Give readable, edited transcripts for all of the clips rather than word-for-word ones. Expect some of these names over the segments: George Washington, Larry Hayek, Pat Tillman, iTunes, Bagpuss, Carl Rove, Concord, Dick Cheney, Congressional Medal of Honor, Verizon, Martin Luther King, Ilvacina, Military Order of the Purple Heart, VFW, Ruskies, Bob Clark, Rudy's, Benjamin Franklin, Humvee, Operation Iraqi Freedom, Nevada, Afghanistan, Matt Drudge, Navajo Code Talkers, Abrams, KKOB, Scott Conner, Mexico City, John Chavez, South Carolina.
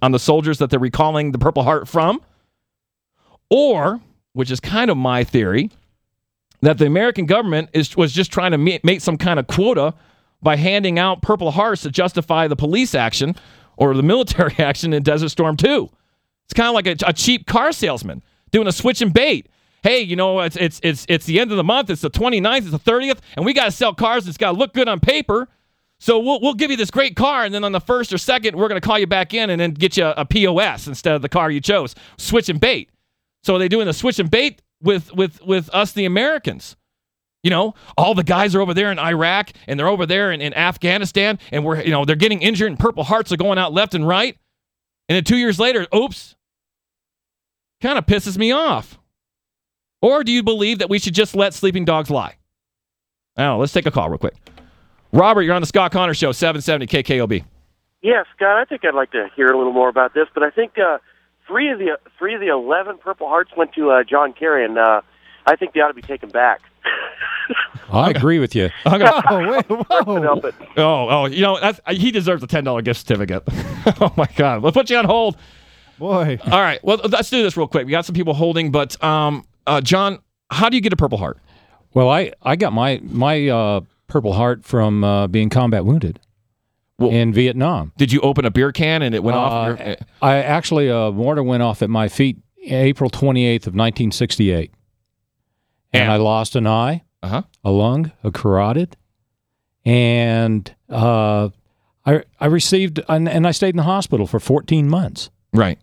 on the soldiers that they're recalling the Purple Heart from, or, which is kind of my theory, that the American government was just trying to make some kind of quota by handing out Purple Hearts to justify the police action or the military action in Desert Storm 2. It's kind of like a cheap car salesman doing a switch and bait. Hey, you know, it's the end of the month. It's the 29th. It's the 30th. And we got to sell cars. It's got to look good on paper. So we'll give you this great car. And then on the 1st or 2nd, we're going to call you back in and then get you a POS instead of the car you chose. Switch and bait. So are they doing the switch and bait with us, the Americans? You know, all the guys are over there in Iraq and they're over there in Afghanistan and we're, you know, they're getting injured and Purple Hearts are going out left and right. And then 2 years later, oops, kind of pisses me off. Or do you believe that we should just let sleeping dogs lie? I don't know. Let's take a call real quick. Robert, you're on the Scott Conner Show, 770 KKOB. Yeah, Scott, I think I'd like to hear a little more about this, but I think three of the 11 Purple Hearts went to John Kerry, and I think they ought to be taken back. I agree with you. You know, he deserves a $10 gift certificate. Oh, my God. We'll put you on hold. Boy. All right. Well, let's do this real quick. We got some people holding, but... John, how do you get a Purple Heart? Well, I got my Purple Heart from being combat wounded in Vietnam. Did you open a beer can and it went off? I actually, mortar went off at my feet April 28th of 1968. And I lost an eye, a lung, a carotid, and I received, and I stayed in the hospital for 14 months. Right.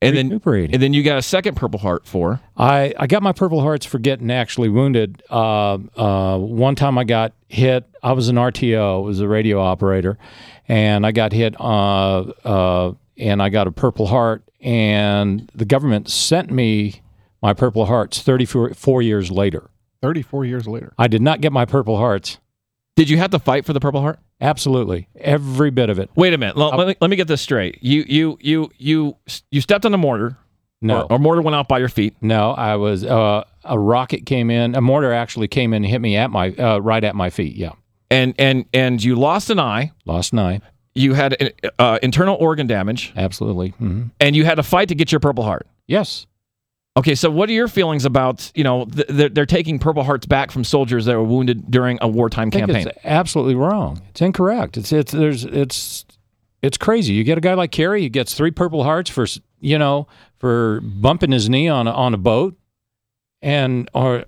And then you got a second Purple Heart for? I got my Purple Hearts for getting actually wounded. One time I got hit. I was an RTO. I was a radio operator. And I got hit, and I got a Purple Heart. And the government sent me my Purple Hearts 34 years later. 34 years later. I did not get my Purple Hearts. Did you have to fight for the Purple Heart? Absolutely. Every bit of it. Wait a minute. Let me get this straight. You stepped on a mortar. No. Or mortar went out by your feet. No, I was, a rocket came in. A mortar actually came in and hit me at my, right at my feet. Yeah. And you lost an eye. Lost an eye. You had, internal organ damage. Absolutely. Mm-hmm. And you had to fight to get your Purple Heart. Yes. Okay, so what are your feelings about, you know, they're taking Purple Hearts back from soldiers that were wounded during a wartime campaign? It's absolutely wrong. It's incorrect. It's crazy. You get a guy like Kerry, he gets 3 Purple Hearts for bumping his knee on a boat, or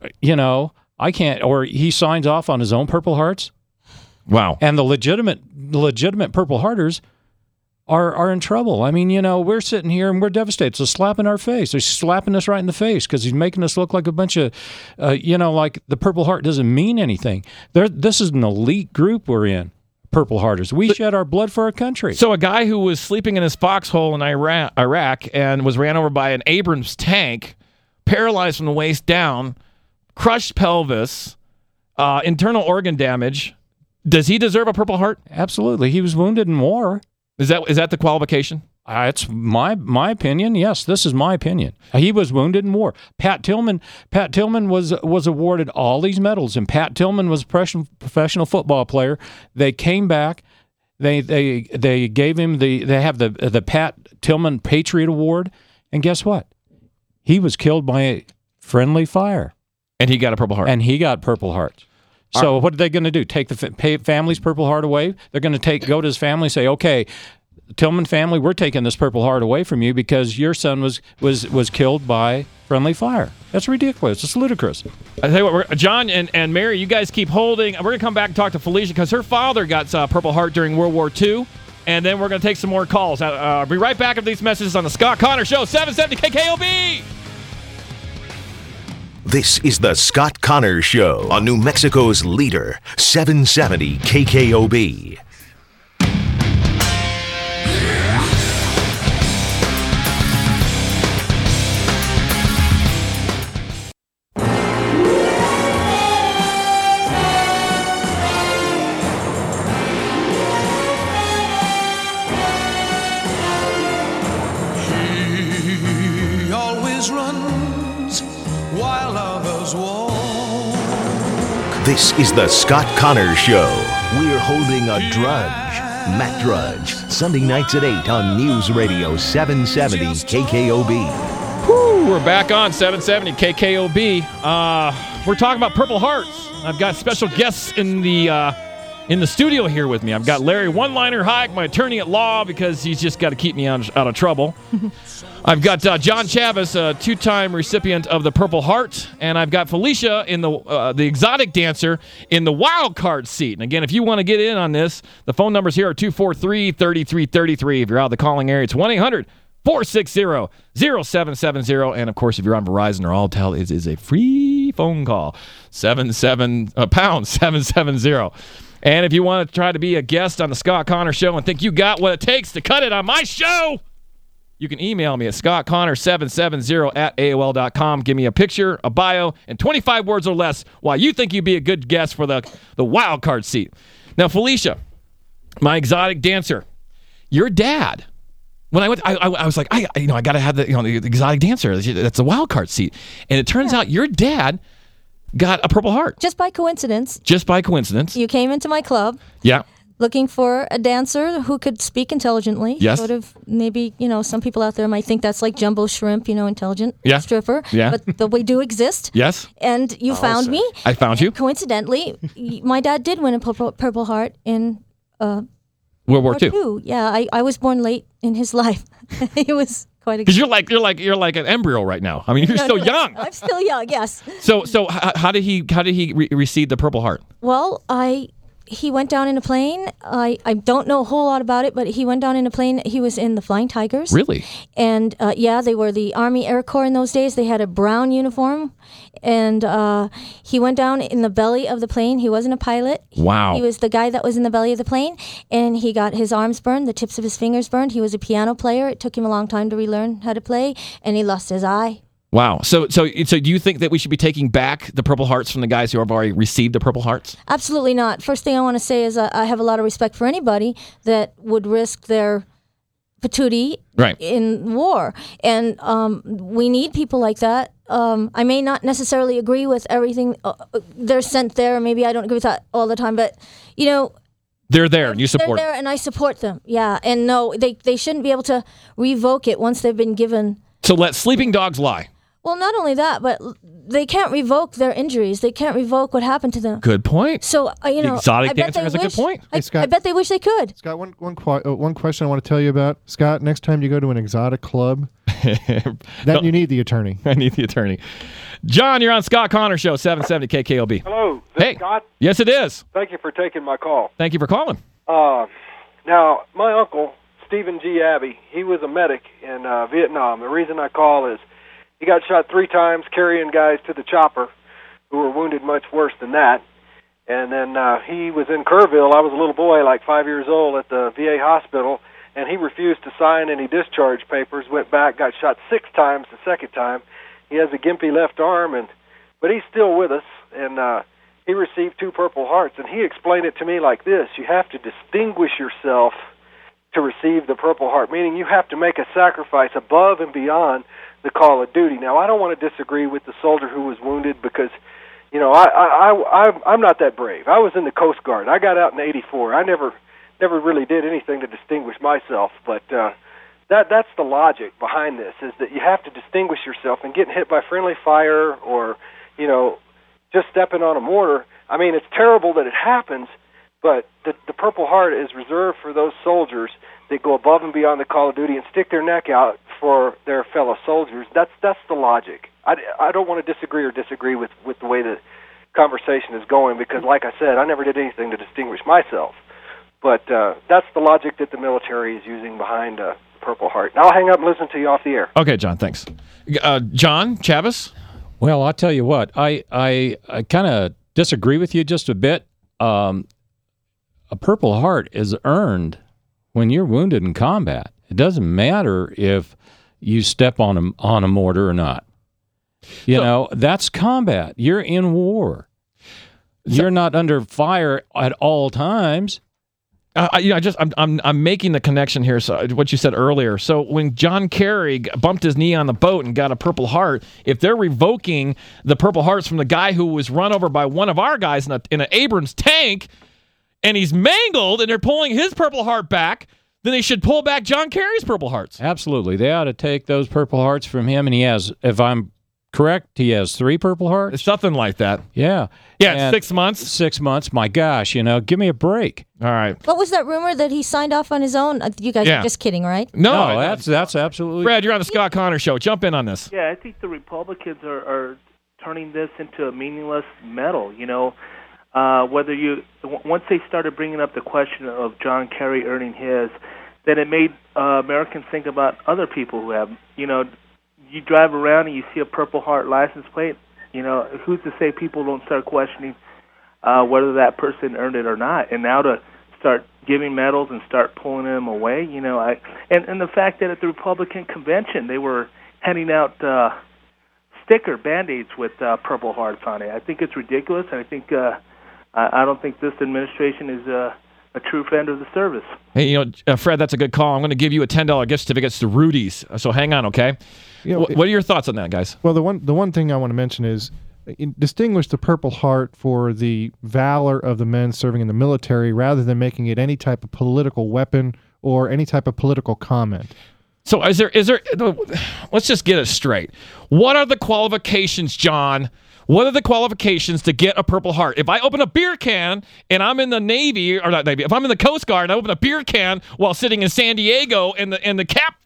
he signs off on his own Purple Hearts. Wow. And the legitimate Purple Hearters are in trouble. I mean, you know, we're sitting here and we're devastated. It's a slap in our face. They're slapping us right in the face because he's making us look like a bunch of, like the Purple Heart doesn't mean anything. This is an elite group we're in, Purple Hearters. We shed our blood for our country. So a guy who was sleeping in his foxhole in Iraq and was ran over by an Abrams tank, paralyzed from the waist down, crushed pelvis, internal organ damage, does he deserve a Purple Heart? Absolutely. He was wounded in war. Is that the qualification? It's my opinion. Yes, this is my opinion. He was wounded in war. Pat Tillman was awarded all these medals, and Pat Tillman was a professional football player. They came back. They gave him the Pat Tillman Patriot Award, and guess what? He was killed by a friendly fire, and he got a Purple Heart. So what are they going to do? Take the family's Purple Heart away? They're going to go to his family and say, okay, Tillman family, we're taking this Purple Heart away from you because your son was killed by friendly fire. That's ridiculous. It's ludicrous. I tell you what, John and Mary, you guys keep holding. We're going to come back and talk to Felicia because her father got a Purple Heart during World War II, and then we're going to take some more calls. I'll be right back with these messages on the Scott Conner Show, 770 KKOB. This is the Scott Conner Show on New Mexico's leader, 770 KKOB. This is the Scott Conner Show. We're holding a drudge Matt Drudge, Sunday nights at 8 on News Radio 770 KKOB. Whew, we're back on 770 KKOB. We're talking about Purple Hearts. I've got special guests in the studio here with me. I've got Larry One-Liner Hayek, my attorney at law, because he's just got to keep me out of trouble. I've got John Chavez, a two-time recipient of the Purple Heart, and I've got Felicia, in the exotic dancer, in the wild card seat. And again, if you want to get in on this, the phone numbers here are 243-3333. If you're out of the calling area, it's 1-800-460-0770. And, of course, if you're on Verizon or Alltel, it is a free phone call, pound 770. And if you want to try to be a guest on the Scott Conner Show and think you got what it takes to cut it on my show, you can email me at scottconner770@AOL.com. Give me a picture, a bio, and 25 words or less why you think you'd be a good guest for the wild card seat. Now, Felicia, my exotic dancer, your dad. When I went, I was like, I got to have the exotic dancer. That's the wild card seat. And it turns out your dad got a Purple Heart. Just by coincidence. You came into my club. Yeah. Looking for a dancer who could speak intelligently. Yes. Sort of, maybe, some people out there might think that's like Jumbo Shrimp, intelligent stripper. Yeah. But we do exist. Yes. And you found me. I found you. Coincidentally, my dad did win a Purple Heart in World War II. Yeah, I was born late in his life. It was quite a... Because you're like an embryo right now. I mean, you're still young. I'm still young. Yes. So how did he receive the Purple Heart? Well, he went down in a plane. I don't know a whole lot about it, but he went down in a plane. He was in the Flying Tigers. Really? And they were the Army Air Corps in those days. They had a brown uniform, and he went down in the belly of the plane. He wasn't a pilot. Wow. He was the guy that was in the belly of the plane, and he got his arms burned, the tips of his fingers burned. He was a piano player. It took him a long time to relearn how to play, and he lost his eye. Wow. So do you think that we should be taking back the Purple Hearts from the guys who have already received the Purple Hearts? Absolutely not. First thing I want to say is I have a lot of respect for anybody that would risk their patootie in war. And we need people like that. I may not necessarily agree with everything they're sent there. Maybe I don't agree with that all the time. But, they're there and you support them. They're there and I support them. Yeah. And no, they shouldn't be able to revoke it once they've been given. So let sleeping dogs lie. Well, not only that, but they can't revoke their injuries. They can't revoke what happened to them. Good point. So, the exotic dancer has a good point. Hey, Scott, I bet they wish they could. Scott, one question I want to tell you about. Scott, next time you go to an exotic club, then you need the attorney. I need the attorney. John, you're on Scott Conner Show, 770 KKOB. Hello. Hey, Scott? Yes, it is. Thank you for taking my call. Thank you for calling. Now, my uncle, Stephen G. Abbey, he was a medic in Vietnam. The reason I call is he got shot 3 times carrying guys to the chopper who were wounded much worse than that. And then he was in Kerrville. I was a little boy, like 5 years old, at the VA hospital, and he refused to sign any discharge papers, went back, got shot 6 times the second time. He has a gimpy left arm, but he's still with us, and he received 2 Purple Hearts. And he explained it to me like this: you have to distinguish yourself to receive the Purple Heart, meaning you have to make a sacrifice above and beyond the call of duty. Now, I don't want to disagree with the soldier who was wounded because, I'm not that brave. I was in the Coast Guard. I got out in '84. I never really did anything to distinguish myself. But that's the logic behind this, is that you have to distinguish yourself. And getting hit by friendly fire or, just stepping on a mortar, I mean, it's terrible that it happens, but the Purple Heart is reserved for those soldiers that go above and beyond the call of duty and stick their neck out for their fellow soldiers. That's the logic. I don't want to disagree with the way the conversation is going because, like I said, I never did anything to distinguish myself. But that's the logic that the military is using behind Purple Heart. And I'll hang up and listen to you off the air. Okay, John, thanks. John Chavez? Well, I'll tell you what. I kind of disagree with you just a bit. A Purple Heart is earned when you're wounded in combat. It doesn't matter if you step on a mortar or not. That's combat. You're in war. You're not under fire at all times. I'm making the connection here. So what you said earlier. So when John Kerry bumped his knee on the boat and got a Purple Heart, if they're revoking the Purple Hearts from the guy who was run over by one of our guys in an Abrams tank. and he's mangled, and they're pulling his Purple Heart back, then they should pull back John Kerry's Purple Hearts. Absolutely. They ought to take those Purple Hearts from him, and he has, if I'm correct, he has 3 Purple Hearts? It's something like that. Yeah. Yeah, and 6 months. 6 months. My gosh, you know, give me a break. All right. What was that rumor that he signed off on his own? You guys are just kidding, right? No, that's absolutely... Brad, you're on the Scott Conner Show. Jump in on this. Yeah, I think the Republicans are turning this into a meaningless medal, you know. Whether you once they started bringing up the question of John Kerry earning his, then it made Americans think about other people who have, you know, you drive around and you see a Purple Heart license plate, you know, who's to say people don't start questioning whether that person earned it or not? And now to start giving medals and start pulling them away, you know, and the fact that at the Republican convention they were handing out sticker Band-Aids with Purple Hearts on it. I think it's ridiculous, and I think... I don't think this administration is a true friend of the service. Hey, you know, Fred, that's a good call. I'm going to give you a $10 gift certificate to Rudy's. So hang on, okay? You know, what are your thoughts on that, guys? Well, the one thing I want to mention is distinguish the Purple Heart for the valor of the men serving in the military rather than making it any type of political weapon or any type of political comment. So is there? Let's just get it straight. What are the qualifications, John? What are the qualifications to get a Purple Heart? If I open a beer can and I'm in the Navy, or not Navy, if I'm in the Coast Guard and I open a beer can while sitting in San Diego and the cap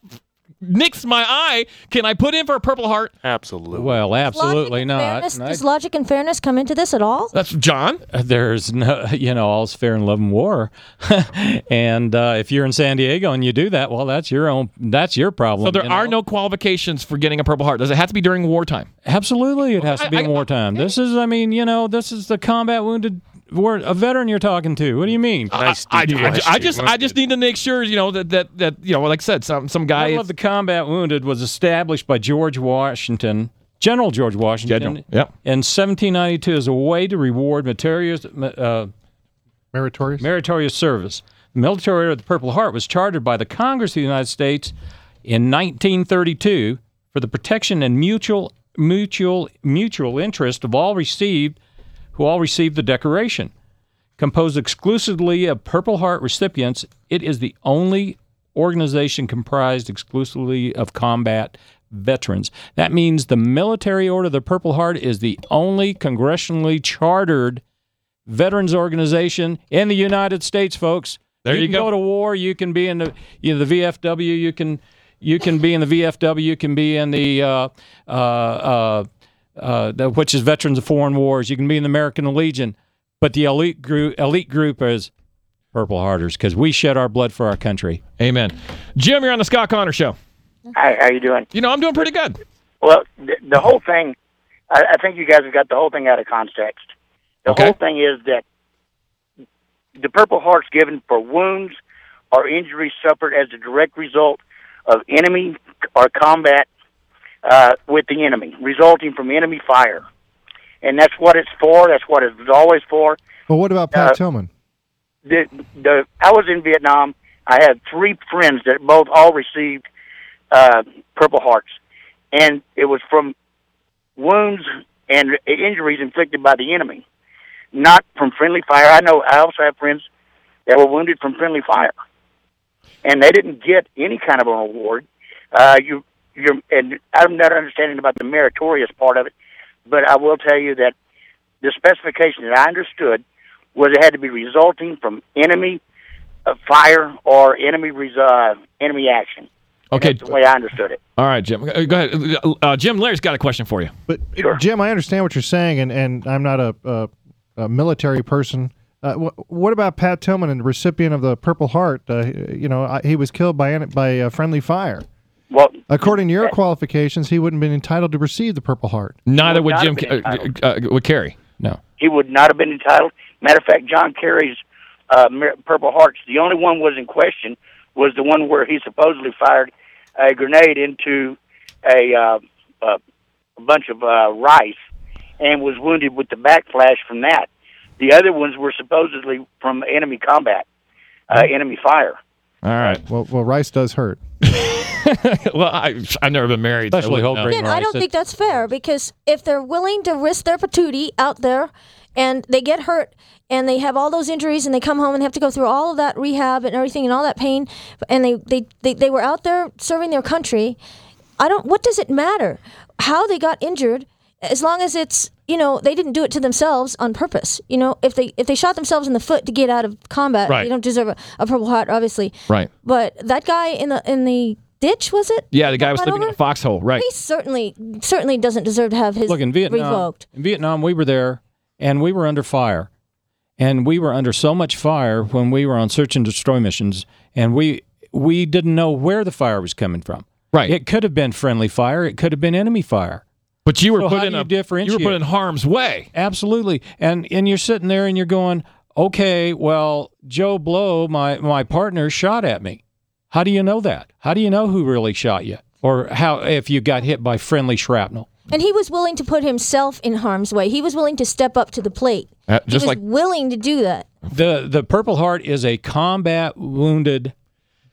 nicks my eye, can I put in for a Purple Heart? Absolutely. Well, absolutely not. Does logic and fairness come into this at all? That's John. There's no, you know, all's fair in love and war. And if you're in San Diego and you do that, well, that's your problem. So there are no qualifications for getting a Purple Heart. Does it have to be during wartime? Absolutely, it has to be in wartime. This is the combat wounded. A veteran you're talking to. What do you mean? I just need to make sure, you know, that you know, like I said, some guy. The combat wounded was established by General George Washington, yep. In 1792 as a way to reward meritorious service. The Military Order of the Purple Heart was chartered by the Congress of the United States in 1932 for the protection and mutual interest of all who received the decoration. Composed exclusively of Purple Heart recipients, it is the only organization comprised exclusively of combat veterans. That means the Military Order of the Purple Heart is the only congressionally chartered veterans organization in the United States, folks. There you go. You can go to war, you can be in the VFW, which is Veterans of Foreign Wars. You can be in the American Legion, but the elite group is Purple Hearters because we shed our blood for our country. Amen. Jim, you're on the Scott Conner Show. Hi, how you doing? You know, I'm doing pretty good. Well, the whole thing, I think you guys have got the whole thing out of context. The whole thing is that the Purple Heart's given for wounds or injuries suffered as a direct result of enemy or combat with the enemy, resulting from enemy fire. And that's what it's for. That's what it's always for. Well, what about Pat Tillman? I was in Vietnam. I had 3 friends that all received Purple Hearts. And it was from wounds and injuries inflicted by the enemy, not from friendly fire. I know I also have friends that were wounded from friendly fire. And they didn't get any kind of an award. And I'm not understanding about the meritorious part of it, but I will tell you that the specification that I understood was it had to be resulting from enemy fire or enemy action. Okay, that's the way I understood it. All right, Jim, go ahead. Jim, Larry's got a question for you. But sure. Jim, I understand what you're saying, and I'm not a military person. What about Pat Tillman and the recipient of the Purple Heart? You know, he was killed by friendly fire. Well, according to your qualifications, he wouldn't have been entitled to receive the Purple Heart. Neither would Jim Kerry. No, he would not have been entitled. Matter of fact, John Kerry's Purple Hearts, the only one was in question was the one where he supposedly fired a grenade into a bunch of rice and was wounded with the backflash from that. The other ones were supposedly from enemy combat, enemy fire. All right. Well, rice does hurt. Well, I've never been married. Especially Again, I don't think that's fair, because if they're willing to risk their patootie out there and they get hurt and they have all those injuries and they come home and have to go through all of that rehab and everything and all that pain, and they were out there serving their country, what does it matter how they got injured, as long as it's, they didn't do it to themselves on purpose. If they shot themselves in the foot to get out of combat, right, they don't deserve a Purple Heart, obviously. Right. But that guy in the ditch, was it? Yeah, the guy was sleeping in a foxhole. Right. He certainly doesn't deserve to have his revoked. In Vietnam, we were there, and we were under fire, and we were under so much fire when we were on search and destroy missions, and we didn't know where the fire was coming from. Right. It could have been friendly fire. It could have been enemy fire. But you were put in harm's way. Absolutely. And you're sitting there and you're going, okay, well, Joe Blow, my partner, shot at me. How do you know that? How do you know who really shot you? Or how if you got hit by friendly shrapnel? And he was willing to put himself in harm's way. He was willing to step up to the plate. Willing to do that. The Purple Heart is a combat wounded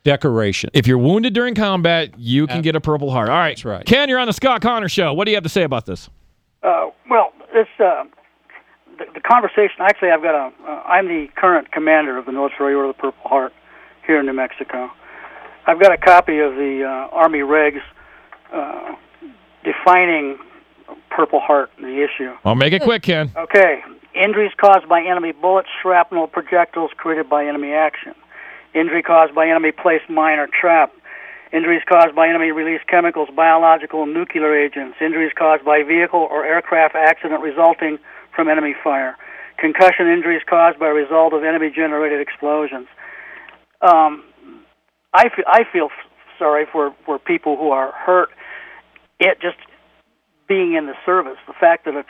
decoration. If you're wounded during combat, you can get a Purple Heart. All right. That's right. Ken, you're on the Scott Conner Show. What do you have to say about this? Well, the conversation, actually, I've got I'm the current commander of the Military Order of the Purple Heart here in New Mexico. I've got a copy of the Army regs defining Purple Heart, the issue. I'll make it quick, Ken. Okay. Injuries caused by enemy bullets, shrapnel, projectiles created by enemy action. Injury caused by enemy placed mine or trap. Injuries caused by enemy released chemicals, biological, and nuclear agents. Injuries caused by vehicle or aircraft accident resulting from enemy fire. Concussion injuries caused by a result of enemy-generated explosions. I feel sorry for people who are hurt. It just being in the service. The fact that a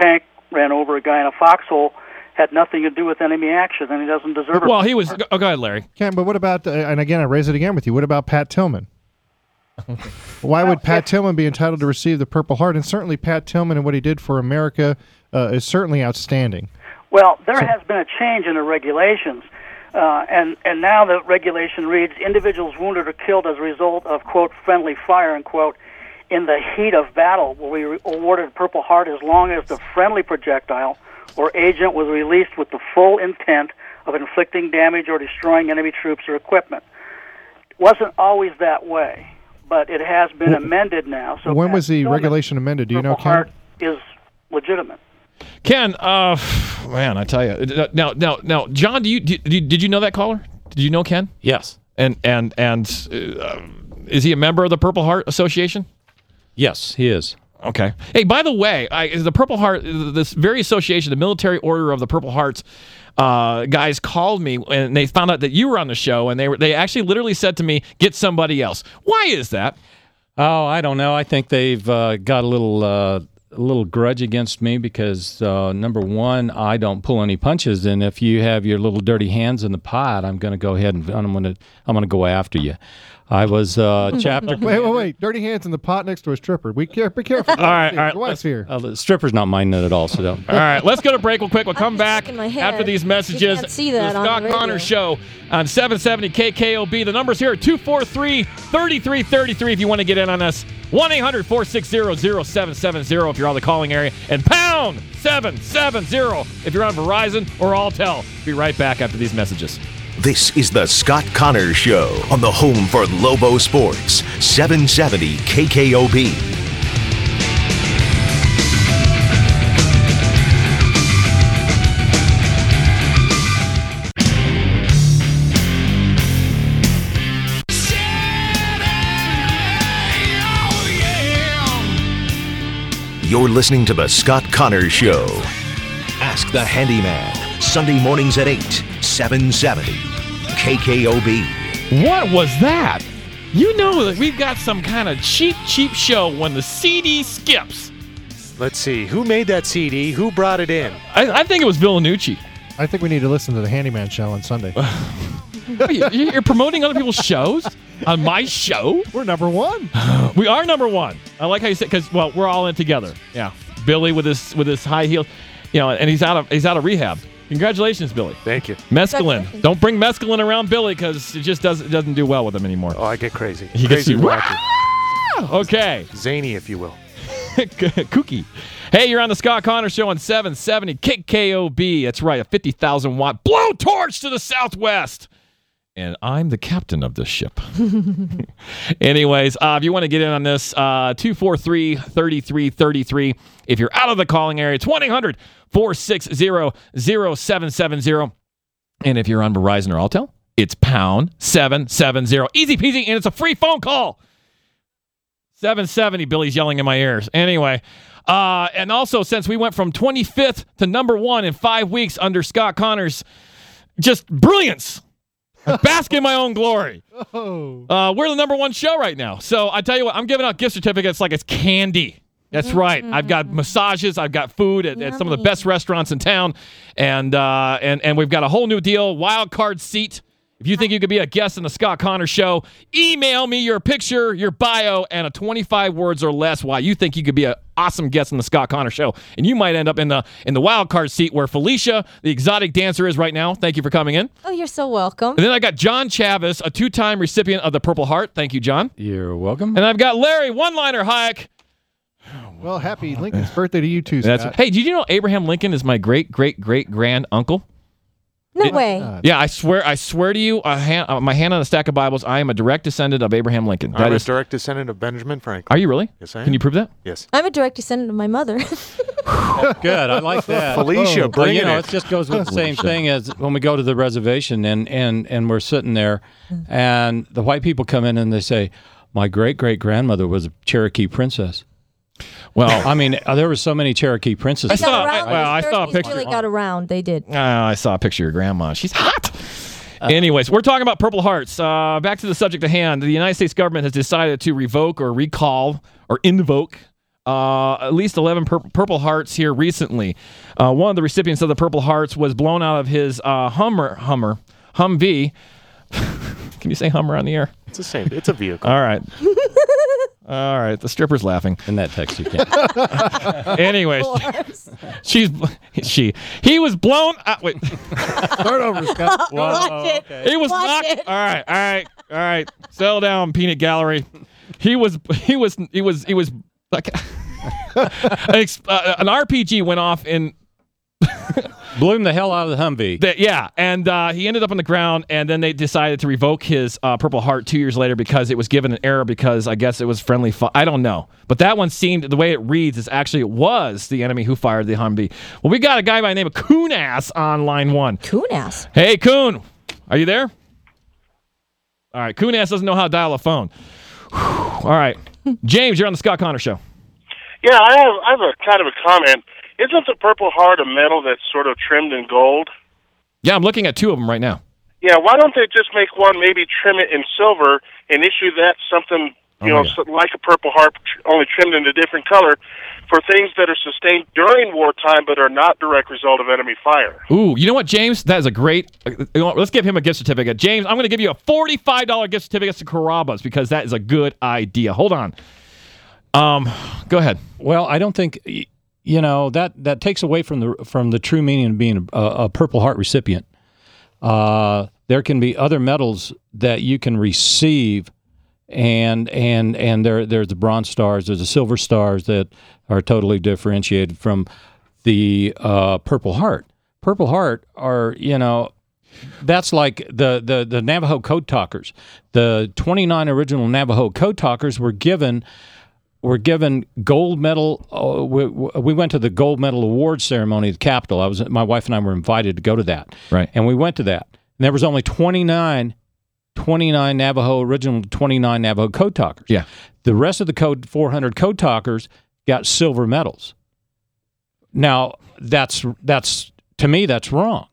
tank ran over a guy in a foxhole had nothing to do with enemy action, and he doesn't deserve it. Well, he was... Oh, go ahead, Larry. Ken, but what about... and again, I raise it again with you. What about Pat Tillman? Why would Pat Tillman be entitled to receive the Purple Heart? And certainly Pat Tillman and what he did for America is certainly outstanding. Well, there has been a change in the regulations, and now the regulation reads, individuals wounded or killed as a result of, quote, friendly fire, and quote, in the heat of battle will be awarded Purple Heart as long as the friendly projectile or agent was released with the full intent of inflicting damage or destroying enemy troops or equipment. It wasn't always that way, but it has been amended now. So when was the regulation amended? Do you know, Ken? Purple Heart is legitimate. Ken, man, I tell you. Now, John, did you know that caller? Did you know Ken? Yes. And is he a member of the Purple Heart Association? Yes, he is. Okay. Hey, by the way, the Purple Heart, this very association, the Military Order of the Purple Hearts, guys called me and they found out that you were on the show, and they actually literally said to me, "Get somebody else." Why is that? Oh, I don't know. I think they've got a little grudge against me because number one, I don't pull any punches, and if you have your little dirty hands in the pot, I'm going to go ahead and I'm going to go after you. I was chapter. Wait! Dirty hands in the pot next to a stripper. Be careful. All right. What's here? Stripper's not minding it at all. So don't. All right, let's go to break real quick. We'll come back after these messages. You can't see that the Scott Conner Show on 770 KKOB. The number's here: 243-3333. If you want to get in on us, 1-800-460-0770. If you're on the calling area, and #770 if you're on Verizon or Altel. Be right back after these messages. This is the Scott Conner Show on the home for Lobo Sports, 770 KKOB. You're listening to the Scott Conner Show. Ask the Handyman. Sunday mornings at 8, 770, KKOB. What was that? You know that we've got some kind of cheap show when the CD skips. Let's see. Who made that CD? Who brought it in? I think it was Villanucci. I think we need to listen to the Handyman Show on Sunday. You're promoting other people's shows? On my show? We're number one. We are number one. I like how you said, because, well, we're all in together. Yeah. Billy with his high heels, and he's out of rehab. Congratulations, Billy. Thank you. Mescaline. Don't bring mescaline around Billy because it just doesn't do well with him anymore. Oh, I get crazy. He gets you wacky. Okay. Zany, if you will. Kooky. Hey, you're on the Scott Conner Show on 770 KKOB. That's right, a 50,000-watt blowtorch to the southwest. And I'm the captain of this ship. Anyways, if you want to get in on this, 243-3333. If you're out of the calling area, 1-800-460-0770. And if you're on Verizon or Altel, it's pound 770. Easy peasy, and it's a free phone call. 770, Billy's yelling in my ears. Anyway, and also since we went from 25th to number 1 in 5 weeks under Scott Conner's just brilliance, I bask in my own glory. Oh. We're the number 1 show right now. So I tell you what, I'm giving out gift certificates like it's candy. That's right. I've got massages. I've got food at some of the best restaurants in town. And we've got a whole new deal, wild card seat. If you think you could be a guest on the Scott Conner Show, email me your picture, your bio, and a 25 words or less why you think you could be an awesome guest on the Scott Conner Show. And you might end up in the wild card seat where Felicia, the exotic dancer, is right now. Thank you for coming in. Oh, you're so welcome. And then I got John Chavez, a two-time recipient of the Purple Heart. Thank you, John. You're welcome. And I've got Larry One-Liner Hayek. Well, happy Lincoln's birthday to you too, Scott. Hey, did you know Abraham Lincoln is my great-great-great-grand uncle? No way. Yeah, I swear to you, my hand on a stack of Bibles, I am a direct descendant of Abraham Lincoln. I'm a direct descendant of Benjamin Franklin. Are you really? Yes, I am. Can you prove that? Yes. I'm a direct descendant of my mother. Good, I like that. Felicia, bring it. It just goes with the same thing as when we go to the reservation and we're sitting there, and the white people come in and they say, my great-great-grandmother was a Cherokee princess. Well, I mean, there were so many Cherokee princesses. I saw a picture. Really got around. They did. I saw a picture of your grandma. She's hot. Anyways, we're talking about Purple Hearts. Back to the subject at hand. The United States government has decided to revoke or recall or invoke at least 11 Purple Hearts here recently. One of the recipients of the Purple Hearts was blown out of his Humvee. Can you say Hummer on the air? It's the same. It's a vehicle. All right. All right, the stripper's laughing. In that text, you can't. Anyways, he was blown. Wait, start over, Scott. He was knocked. All right. Settle down, peanut gallery. He was. Like, an RPG went off in. Blew him the hell out of the Humvee. He ended up on the ground, and then they decided to revoke his Purple Heart 2 years later because it was given an error because I guess it was friendly fire. I don't know. But that one seemed, the way it reads, is actually it was the enemy who fired the Humvee. Well, we got a guy by the name of Coonass on line one. Coonass? Hey, Coon, are you there? All right, Coonass doesn't know how to dial a phone. Whew. All right. James, you're on the Scott Conner Show. Yeah, I have a kind of a comment. Isn't the Purple Heart a medal that's sort of trimmed in gold? Yeah, I'm looking at two of them right now. Yeah, why don't they just make one, maybe trim it in silver, and issue that something, like a Purple Heart, only trimmed in a different color, for things that are sustained during wartime but are not direct result of enemy fire? Ooh, you know what, James? That is a great... let's give him a gift certificate. James, I'm going to give you a $45 gift certificate to Carrabba's because that is a good idea. Hold on. Go ahead. Well, I don't think... You know, that takes away from the true meaning of being a Purple Heart recipient. There can be other medals that you can receive, and there's the Bronze Stars, there's the Silver Stars that are totally differentiated from the Purple Heart. Purple Heart are, that's like the Navajo Code Talkers. The 29 original Navajo Code Talkers were given gold medal. We went to the gold medal award ceremony at the Capitol. My wife and I were invited to go to that. Right. And we went to that. And there was only 29 Navajo, original 29 Navajo Code Talkers. Yeah. The rest of the 400 Code Talkers got silver medals. Now, that's to me, that's wrong.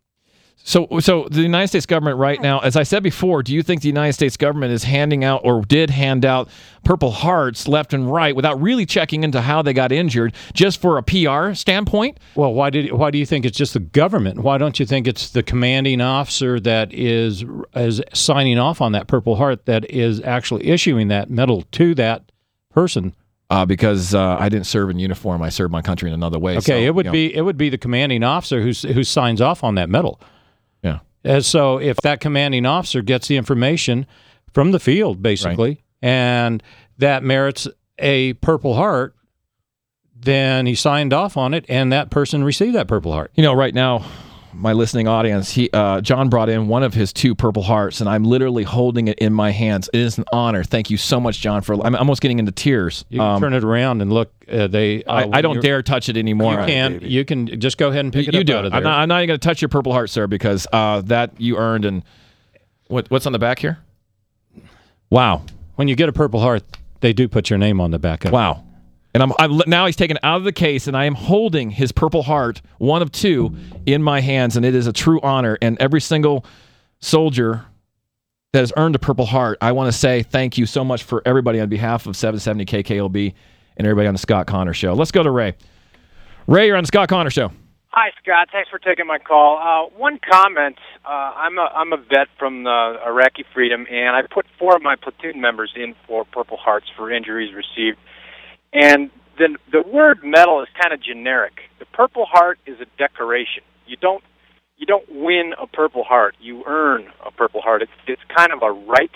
So the United States government right now, as I said before, do you think the United States government is handing out or did hand out Purple Hearts left and right without really checking into how they got injured just for a PR standpoint? Well, why do you think it's just the government? Why don't you think it's the commanding officer that is signing off on that Purple Heart that is actually issuing that medal to that person because I didn't serve in uniform. I served my country in another way. Okay, so, it would be the commanding officer who signs off on that medal. Yeah. And so if that commanding officer gets the information from the field, basically, right, and that merits a Purple Heart, then he signed off on it, and that person received that Purple Heart. You know, right now, my listening audience, John brought in one of his two Purple Hearts, and I'm literally holding it in my hands. It is an honor. Thank you so much, John, I'm almost getting into tears. You can turn it around and look. I don't dare touch it anymore. You can just go ahead and pick it up. You do. Out of there. I'm not even going to touch your Purple Heart, sir, because that you earned. And what's on the back here? Wow. When you get a Purple Heart, they do put your name on the back of it. Wow. And I'm now he's taken out of the case, and I am holding his Purple Heart, one of two, in my hands, and it is a true honor. And every single soldier that has earned a Purple Heart, I want to say thank you so much for everybody on behalf of 770 KKOB and everybody on the Scott Conner Show. Let's go to Ray. Ray, you're on the Scott Conner Show. Hi, Scott. Thanks for taking my call. One comment. I'm a vet from the Iraqi Freedom, and I put four of my platoon members in for Purple Hearts for injuries received. And then the word medal is kind of generic. The Purple Heart is a decoration. You don't win a Purple Heart. You earn a Purple Heart. It's kind of a rite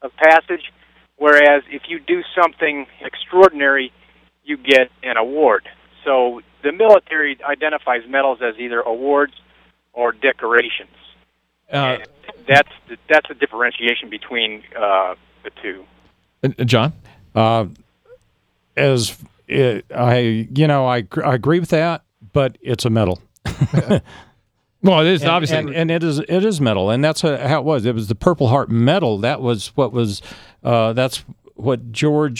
of passage, whereas if you do something extraordinary, you get an award. So the military identifies medals as either awards or decorations. That's the differentiation between the two. John? I agree with that, but it's a medal. Well, it is, and obviously, and it is medal, and that's how it was. It was the Purple Heart medal. That was what was. That's what General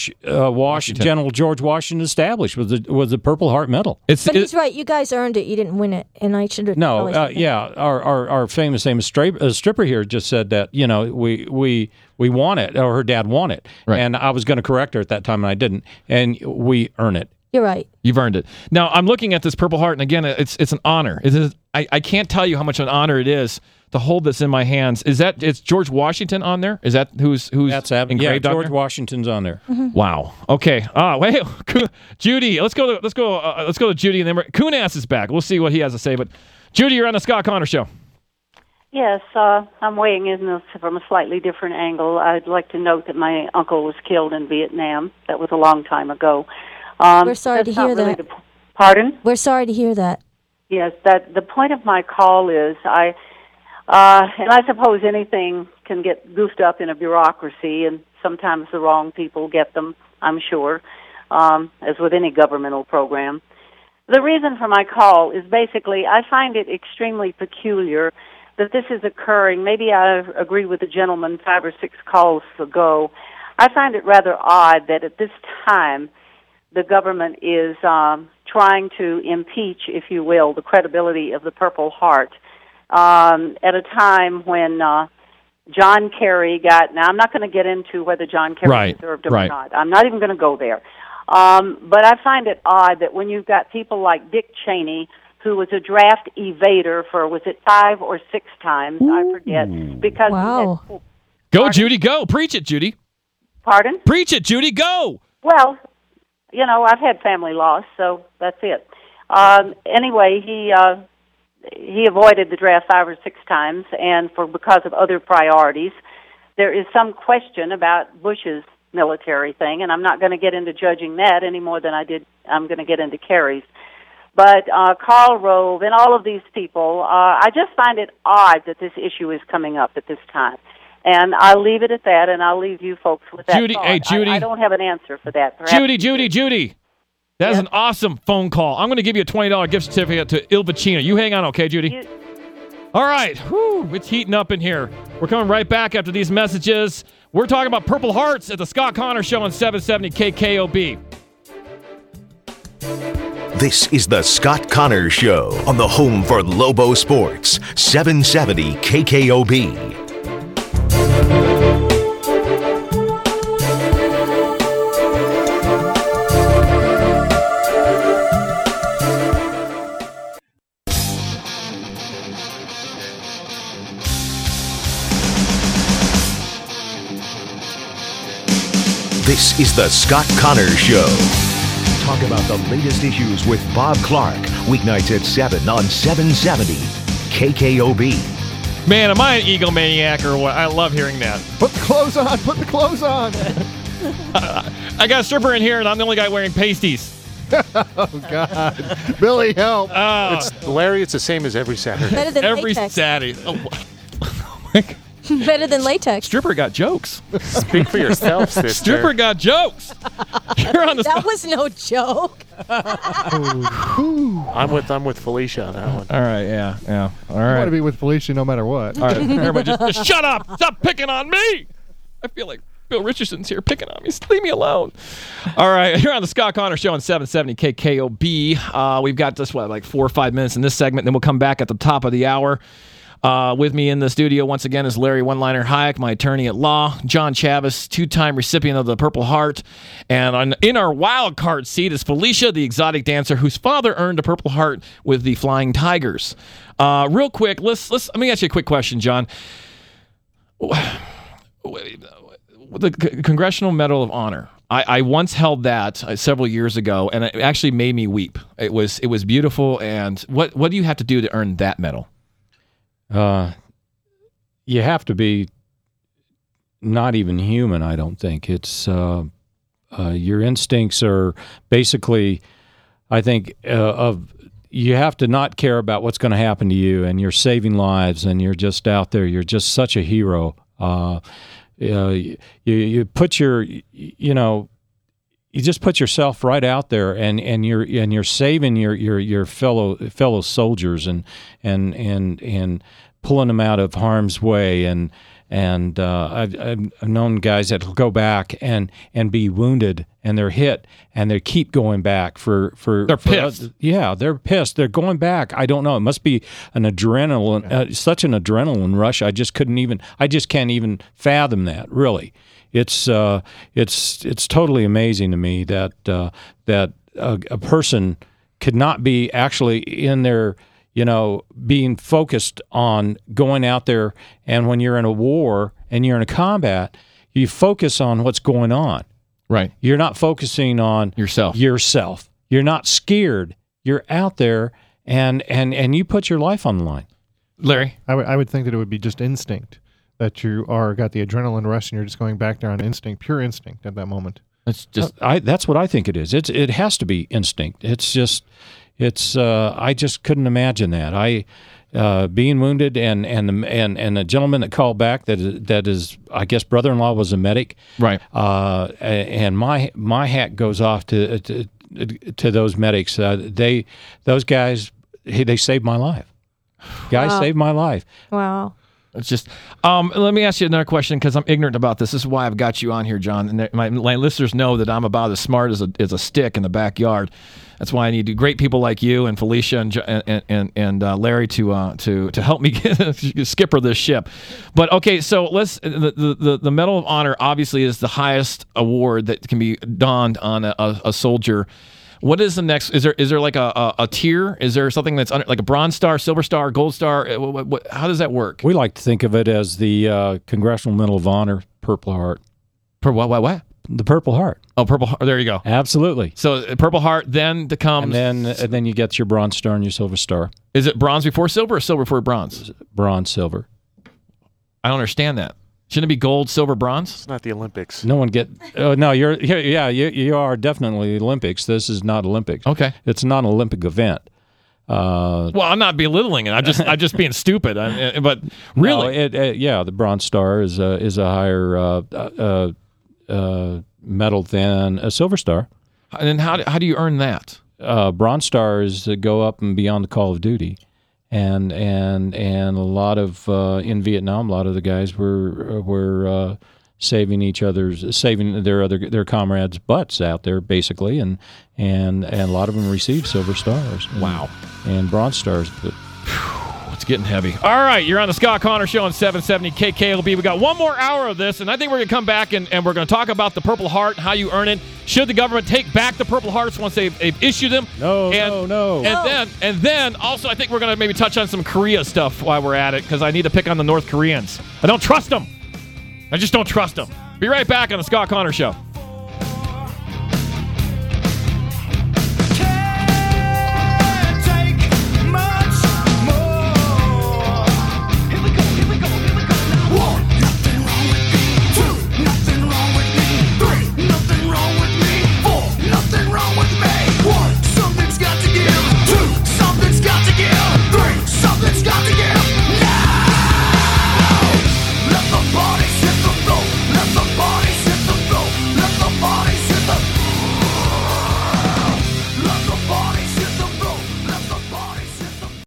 George Washington established was the Purple Heart medal. But he's right. You guys earned it. You didn't win it, and I should have. No, yeah. Our famous stripper here just said that we won it, or her dad won it, right. And I was going to correct her at that time, and I didn't. And we earn it. You're right. You've earned it. Now I'm looking at this Purple Heart, and again, it's an honor. It is. I can't tell you how much an honor it is to hold this in my hands. Is that it's George Washington on there? Is that who's engraved? Yeah, George Washington's on there. Mm-hmm. Wow. Okay. Wait, Judy. Let's go. Let's go to Judy, and then Kunas is back. We'll see what he has to say. But Judy, you're on the Scott Conner Show. Yes, I'm weighing in this from a slightly different angle. I'd like to note that my uncle was killed in Vietnam. That was a long time ago. We're sorry to hear that. Pardon? We're sorry to hear that. Yes, that the point of my call is and I suppose anything can get goofed up in a bureaucracy, and sometimes the wrong people get them, I'm sure, as with any governmental program. The reason for my call is basically I find it extremely peculiar that this is occurring. Maybe I agree with the gentleman 5 or 6 calls ago. I find it rather odd that at this time the government is trying to impeach, if you will, the credibility of the Purple Heart. At a time when John Kerry got... Now, I'm not going to get into whether John Kerry deserved it or not. I'm not even going to go there. But I find it odd that when you've got people like Dick Cheney, who was a draft evader for, was it 5 or 6 times? Ooh. I forget. Because wow. Had, go, pardon? Judy, go. Preach it, Judy. Pardon? Preach it, Judy, go. Well, you know, I've had family loss, so that's it. Anyway, He avoided the draft 5 or 6 times, and because of other priorities. There is some question about Bush's military thing, and I'm not going to get into judging that any more than I'm going to get into Kerry's. But Carl Rove and all of these people, I just find it odd that this issue is coming up at this time. And I'll leave it at that, and I'll leave you folks with that. Judy, hey, Judy. I don't have an answer for that. Perhaps Judy. That is an awesome phone call. I'm going to give you a $20 gift certificate to Ilvacina. You hang on, okay, Judy? All right. Whew, it's heating up in here. We're coming right back after these messages. We're talking about Purple Hearts at the Scott Conner Show on 770 KKOB. This is the Scott Conner Show on the home for Lobo Sports, 770 KKOB. This is the Scott Conner Show. Talk about the latest issues with Bob Clark, weeknights at 7 on 770 KKOB. Man, am I an egomaniac or what? I love hearing that. Put the clothes on, put the clothes on. I got a stripper in here and I'm the only guy wearing pasties. Oh, God. Billy, help. It's, Larry, it's the same as every Saturday. Better than every latex. Saturday. Oh, my God. Better than latex. Stripper got jokes. Speak for yourself, sister. Stripper got jokes. You're on the spot. That was no joke. I'm with Felicia on that one. All right, yeah. All right. I want to be with Felicia no matter what. All right, everybody just shut up. Stop picking on me. I feel like Bill Richardson's here picking on me. Just leave me alone. All right, you're on the Scott Conner Show on 770 KKOB. We've got this, 4 or 5 minutes in this segment, then we'll come back at the top of the hour. With me in the studio once again is Larry One-Liner Hayek, my attorney at law, John Chavez, two-time recipient of the Purple Heart, and in our wild card seat is Felicia, the exotic dancer whose father earned a Purple Heart with the Flying Tigers. Real quick, let me ask you a quick question, John. The Congressional Medal of Honor. I once held that several years ago, and it actually made me weep. It was beautiful, and what do you have to do to earn that medal? You have to be not even human, I don't think. It's your instincts are basically, I think, you have to not care about what's going to happen to you, and you're saving lives, and you're just out there. You're just such a hero. You just put yourself right out there, and you're saving your fellow soldiers, and pulling them out of harm's way, and I've known guys that go back and be wounded, and they're hit, and they keep going back for pissed. They're pissed. They're going back. I don't know. It must be an adrenaline, such an adrenaline rush. I just can't even fathom that, really. It's totally amazing to me that a person could not be actually in their, being focused on going out there. And when you're in a war and you're in a combat, you focus on what's going on. Right. You're not focusing on yourself. You're not scared. You're out there and you put your life on the line. Larry? I would think that it would be just instinct. That you got the adrenaline rush and you're just going back there on instinct, pure instinct at that moment. It's just that's what I think it is. It has to be instinct. It's just, I just couldn't imagine that. I being wounded and the gentleman that called back that is I guess brother-in-law was a medic, right? And my hat goes off to those medics. Those guys saved my life. Guys saved my life. Wow. It's just, let me ask you another question because I'm ignorant about this. This is why I've got you on here, John. And my listeners know that I'm about as smart as a stick in the backyard. That's why I need great people like you and Felicia and Larry to help me skipper this ship. But okay, so the Medal of Honor obviously is the highest award that can be donned on a soldier. What is the next? Is there like a tier? Is there something that's under, like a Bronze Star, Silver Star, Gold Star? How does that work? We like to think of it as the Congressional Medal of Honor, Purple Heart. What? The Purple Heart. Oh, Purple Heart. There you go. Absolutely. So Purple Heart, then becomes... And then you get your Bronze Star and your Silver Star. Is it bronze before silver or silver before bronze? Bronze, silver. I don't understand that. Shouldn't it be gold, silver, bronze? It's not the Olympics. No one get. Oh no, you are definitely Olympics. This is not Olympics. Okay, it's not an Olympic event. I'm not belittling it. I'm just being stupid. But really, no, the Bronze Star is a higher medal than a Silver Star. And then how do you earn that? Bronze Stars that go up and beyond the call of duty. And a lot of in Vietnam, a lot of the guys were saving their comrades' butts out there basically, and a lot of them received Silver Stars. Wow, and Bronze Stars. But it's getting heavy. All right, you're on the Scott Conner Show on 770 KKLB. We got one more hour of this, and I think we're going to come back and we're going to talk about the Purple Heart, how you earn it. Should the government take back the Purple Hearts once they've issued them? No. And then also I think we're going to maybe touch on some Korea stuff while we're at it because I need to pick on the North Koreans. I don't trust them. I just don't trust them. Be right back on the Scott Conner Show.